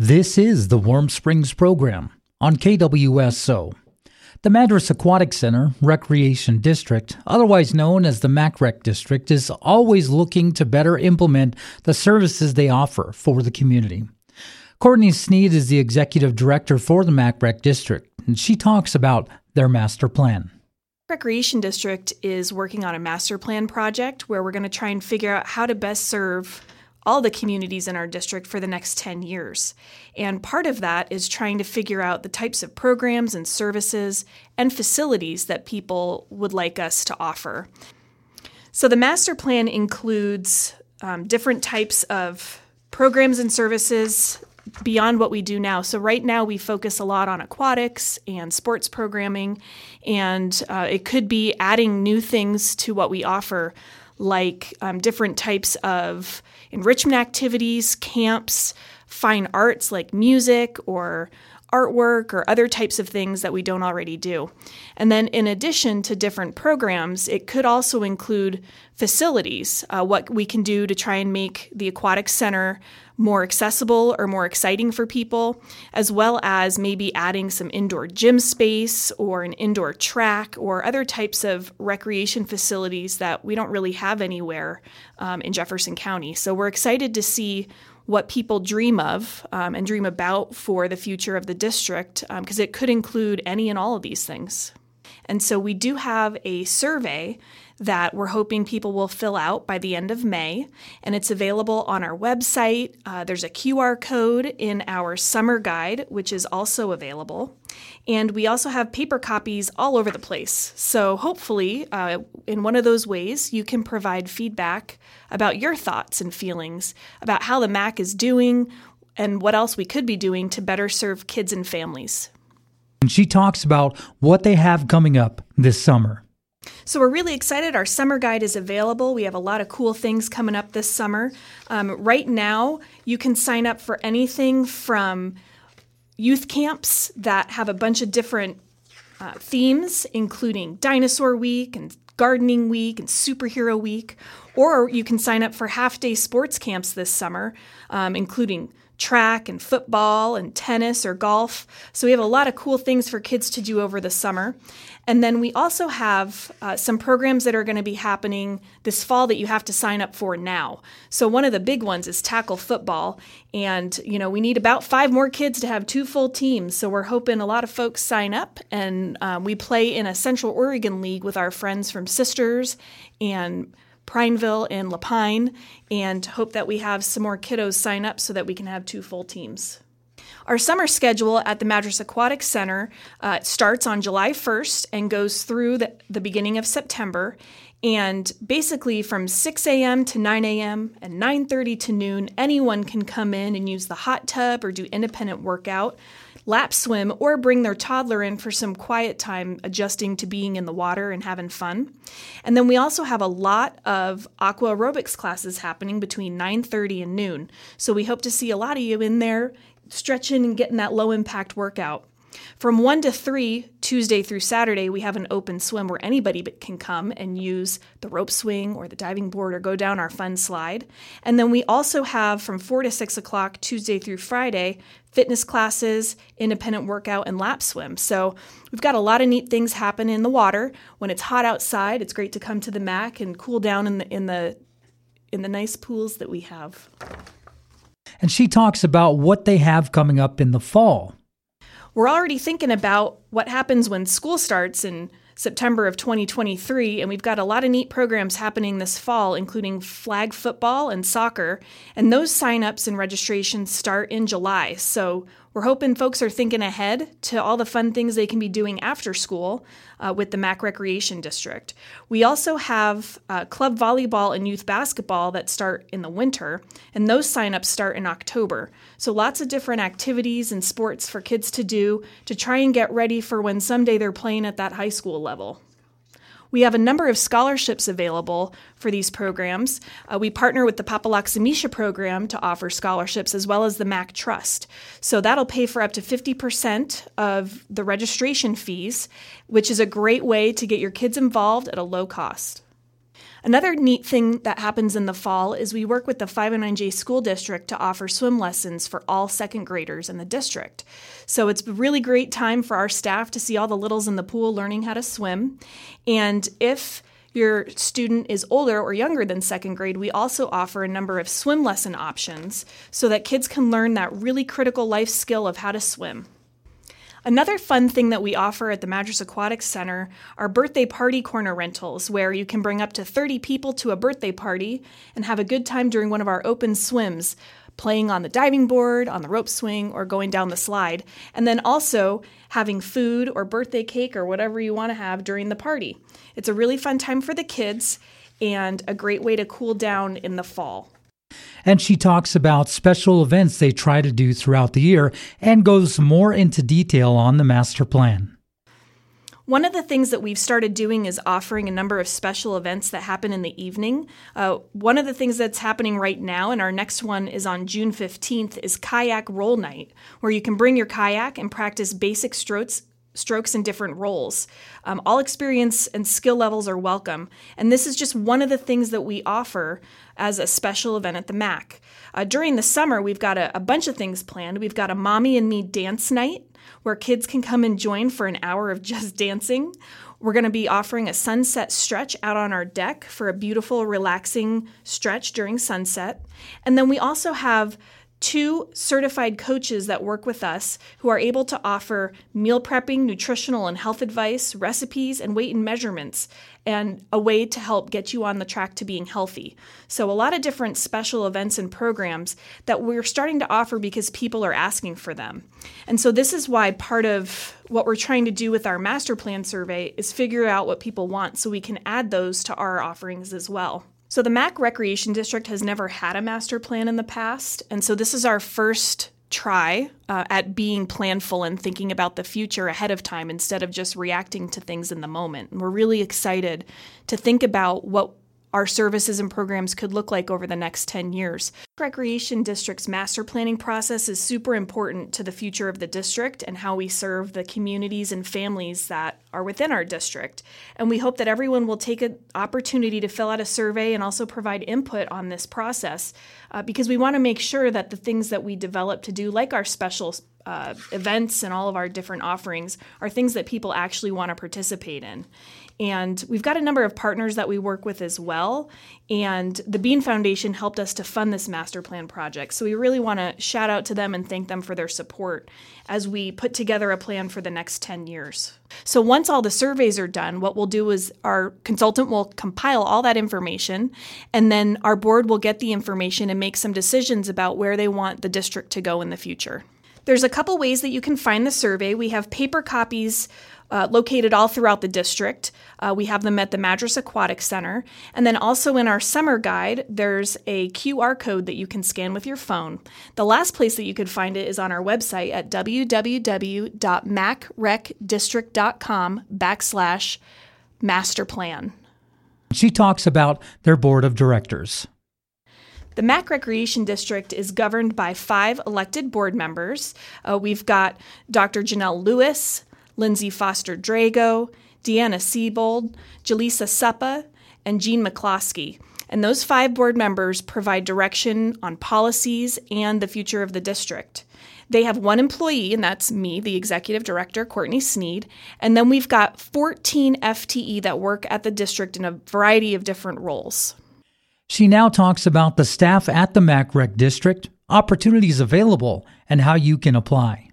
This is the Warm Springs program on KWSO. The Madras Aquatic Center Recreation District, otherwise known as the MAC Rec District, is always looking to better implement the services they offer for the community. Courtney Snead is the executive director for the MAC Rec District, and she talks about their master plan. Recreation District is working on a master plan project where we're going to try and figure out how to best serve all the communities in our district for the next 10 years. And part of that is trying to figure out the types of programs and services and facilities that people would like us to offer. So the master plan includes different types of programs and services beyond what we do now. So right now we focus a lot on aquatics and sports programming, and it could be adding new things to what we offer, like different types of enrichment activities, camps, fine arts like music or artwork or other types of things that we don't already do. And then in addition to different programs, it could also include facilities, what we can do to try and make the aquatic center more accessible or more exciting for people, as well as maybe adding some indoor gym space or an indoor track or other types of recreation facilities that we don't really have anywhere in Jefferson County. So we're excited to see what people dream of and dream about for the future of the district, because it could include any and all of these things. And so we do have a survey that we're hoping people will fill out by the end of May, and it's available on our website. There's a QR code in our summer guide, which is also available. And we also have paper copies all over the place. So hopefully, in one of those ways, you can provide feedback about your thoughts and feelings about how the MAC is doing and what else we could be doing to better serve kids and families. And she talks about what they have coming up this summer. So we're really excited. Our summer guide is available. We have a lot of cool things coming up this summer. Right now, you can sign up for anything from youth camps that have a bunch of different themes, including Dinosaur Week and Gardening Week and Superhero Week, or you can sign up for half-day sports camps this summer, including track and football and tennis or golf. So we have a lot of cool things for kids to do over the summer. And then we also have some programs that are going to be happening this fall that you have to sign up for now. So one of the big ones is tackle football. And, you know, we need about 5 more kids to have 2 full teams. So we're hoping a lot of folks sign up, and we play in a Central Oregon League with our friends from Sisters and Prineville and Lapine, and hope that we have some more kiddos sign up so that we can have 2 full teams. Our summer schedule at the Madras Aquatic Center starts on July 1st and goes through the beginning of September, and basically from 6 a.m. to 9 a.m. and 9:30 to noon, anyone can come in and use the hot tub or do independent workout, lap swim, or bring their toddler in for some quiet time adjusting to being in the water and having fun. And then we also have a lot of aqua aerobics classes happening between 9:30 and noon. So we hope to see a lot of you in there stretching and getting that low impact workout. From 1 to 3, Tuesday through Saturday, we have an open swim where anybody can come and use the rope swing or the diving board or go down our fun slide. And then we also have from 4 to 6 o'clock, Tuesday through Friday, fitness classes, independent workout, and lap swim. So we've got a lot of neat things happen in the water. When it's hot outside, it's great to come to the MAC and cool down in the nice pools that we have. And she talks about what they have coming up in the fall. We're already thinking about what happens when school starts in September of 2023, and we've got a lot of neat programs happening this fall, including flag football and soccer, and those signups and registrations start in July. So we're hoping folks are thinking ahead to all the fun things they can be doing after school with the MAC Recreation District. We also have club volleyball and youth basketball that start in the winter, and those signups start in October. So lots of different activities and sports for kids to do to try and get ready for when someday they're playing at that high school level. We have a number of scholarships available for these programs. We partner with the Papalaxsimisha program to offer scholarships, as well as the MAC Trust. So that'll pay for up to 50% of the registration fees, which is a great way to get your kids involved at a low cost. Another neat thing that happens in the fall is we work with the 509J School District to offer swim lessons for all second graders in the district. So it's a really great time for our staff to see all the littles in the pool learning how to swim. And if your student is older or younger than second grade, we also offer a number of swim lesson options so that kids can learn that really critical life skill of how to swim. Another fun thing that we offer at the Madras Aquatic Center are birthday party corner rentals, where you can bring up to 30 people to a birthday party and have a good time during one of our open swims, playing on the diving board, on the rope swing, or going down the slide, and then also having food or birthday cake or whatever you want to have during the party. It's a really fun time for the kids and a great way to cool down in the fall. And she talks about special events they try to do throughout the year and goes more into detail on the master plan. One of the things that we've started doing is offering a number of special events that happen in the evening. One of the things that's happening right now, and our next one is on June 15th, is Kayak Roll Night, where you can bring your kayak and practice basic strokes in different roles. All experience and skill levels are welcome. And this is just one of the things that we offer as a special event at the MAC. During the summer, we've got a bunch of things planned. We've got a Mommy and Me dance night, where kids can come and join for an hour of just dancing. We're going to be offering a sunset stretch out on our deck for a beautiful, relaxing stretch during sunset. And then we also have 2 certified coaches that work with us who are able to offer meal prepping, nutritional and health advice, recipes, and weight and measurements, and a way to help get you on the track to being healthy. So a lot of different special events and programs that we're starting to offer because people are asking for them. And so this is why part of what we're trying to do with our master plan survey is figure out what people want so we can add those to our offerings as well. So the MAC Recreation District has never had a master plan in the past, and so this is our first try at being planful and thinking about the future ahead of time instead of just reacting to things in the moment. And we're really excited to think about what our services and programs could look like over the next 10 years. Recreation District's master planning process is super important to the future of the district and how we serve the communities and families that are within our district. And we hope that everyone will take an opportunity to fill out a survey and also provide input on this process because we want to make sure that the things that we develop to do, like our special events and all of our different offerings, are things that people actually want to participate in. And we've got a number of partners that we work with as well. And the Bean Foundation helped us to fund this master plan project. So we really want to shout out to them and thank them for their support as we put together a plan for the next 10 years. So once all the surveys are done, what we'll do is our consultant will compile all that information, and then our board will get the information and make some decisions about where they want the district to go in the future. There's a couple ways that you can find the survey. We have paper copies located all throughout the district. We have them at the Madras Aquatic Center. And then also in our summer guide, there's a QR code that you can scan with your phone. The last place that you could find it is on our website at www.macrecdistrict.com/masterplan. She talks about their board of directors. The MAC Recreation District is governed by 5 elected board members. We've got Dr. Janelle Lewis, Lindsay Foster Drago, Deanna Siebold, Jalisa Suppa, and Jean McCloskey. And those 5 board members provide direction on policies and the future of the district. They have 1 employee, and that's me, the executive director, Courtney Snead. And then we've got 14 FTE that work at the district in a variety of different roles. She now talks about the staff at the MAC Rec District, opportunities available, and how you can apply.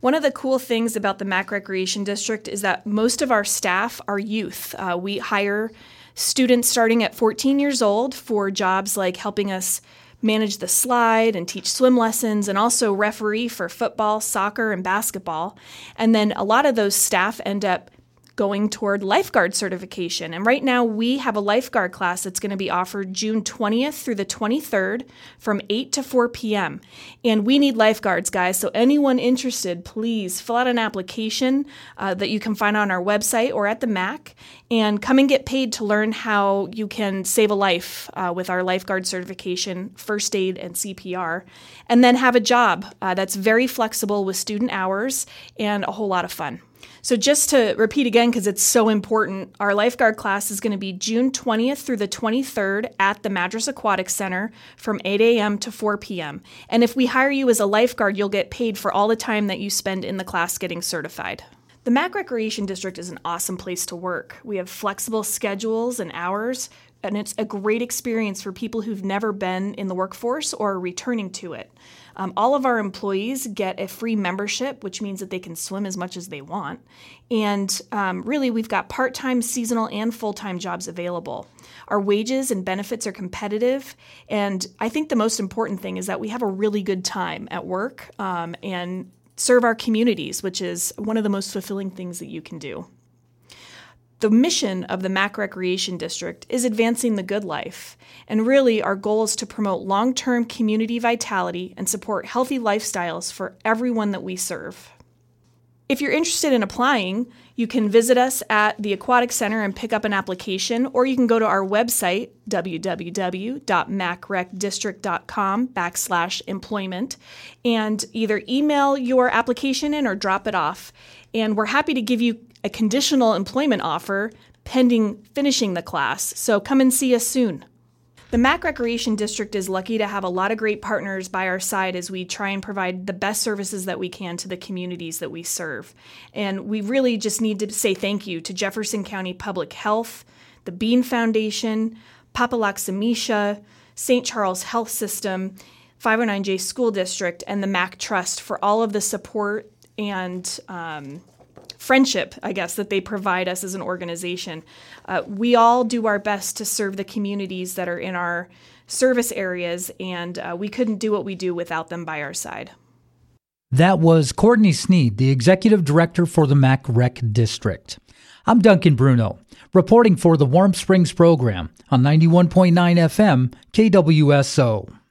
One of the cool things about the MAC Recreation District is that most of our staff are youth. We hire students starting at 14 years old for jobs like helping us manage the slide and teach swim lessons, and also referee for football, soccer, and basketball. And then a lot of those staff end up going toward lifeguard certification. And right now we have a lifeguard class that's going to be offered June 20th through the 23rd from 8 to 4 p.m. And we need lifeguards, guys. So anyone interested, please fill out an application that you can find on our website or at the MAC, and come and get paid to learn how you can save a life with our lifeguard certification, first aid, and CPR, and then have a job that's very flexible with student hours and a whole lot of fun. So just to repeat again, because it's so important, our lifeguard class is going to be June 20th through the 23rd at the Madras Aquatic Center from 8 a.m. to 4 p.m. And if we hire you as a lifeguard, you'll get paid for all the time that you spend in the class getting certified. The MAC Recreation District is an awesome place to work. We have flexible schedules and hours, and it's a great experience for people who've never been in the workforce or are returning to it. All of our employees get a free membership, which means that they can swim as much as they want. And really, we've got part-time, seasonal, and full-time jobs available. Our wages and benefits are competitive. And I think the most important thing is that we have a really good time at work and serve our communities, which is one of the most fulfilling things that you can do. The mission of the MAC Recreation District is advancing the good life, and really our goal is to promote long-term community vitality and support healthy lifestyles for everyone that we serve. If you're interested in applying, you can visit us at the Aquatic Center and pick up an application, or you can go to our website, www.macrecdistrict.com/employment, and either email your application in or drop it off. And we're happy to give you a conditional employment offer pending finishing the class, so come and see us soon. The MAC Recreation District is lucky to have a lot of great partners by our side as we try and provide the best services that we can to the communities that we serve. And we really just need to say thank you to Jefferson County Public Health, the Bean Foundation, Papalaxsimisha, St. Charles Health System, 509J School District, and the MAC Trust for all of the support and friendship, I guess, that they provide us as an organization. We all do our best to serve the communities that are in our service areas, and we couldn't do what we do without them by our side. That was Courtney Snead, the Executive Director for the MAC Rec District. I'm Duncan Bruno, reporting for the Warm Springs program on 91.9 FM, KWSO.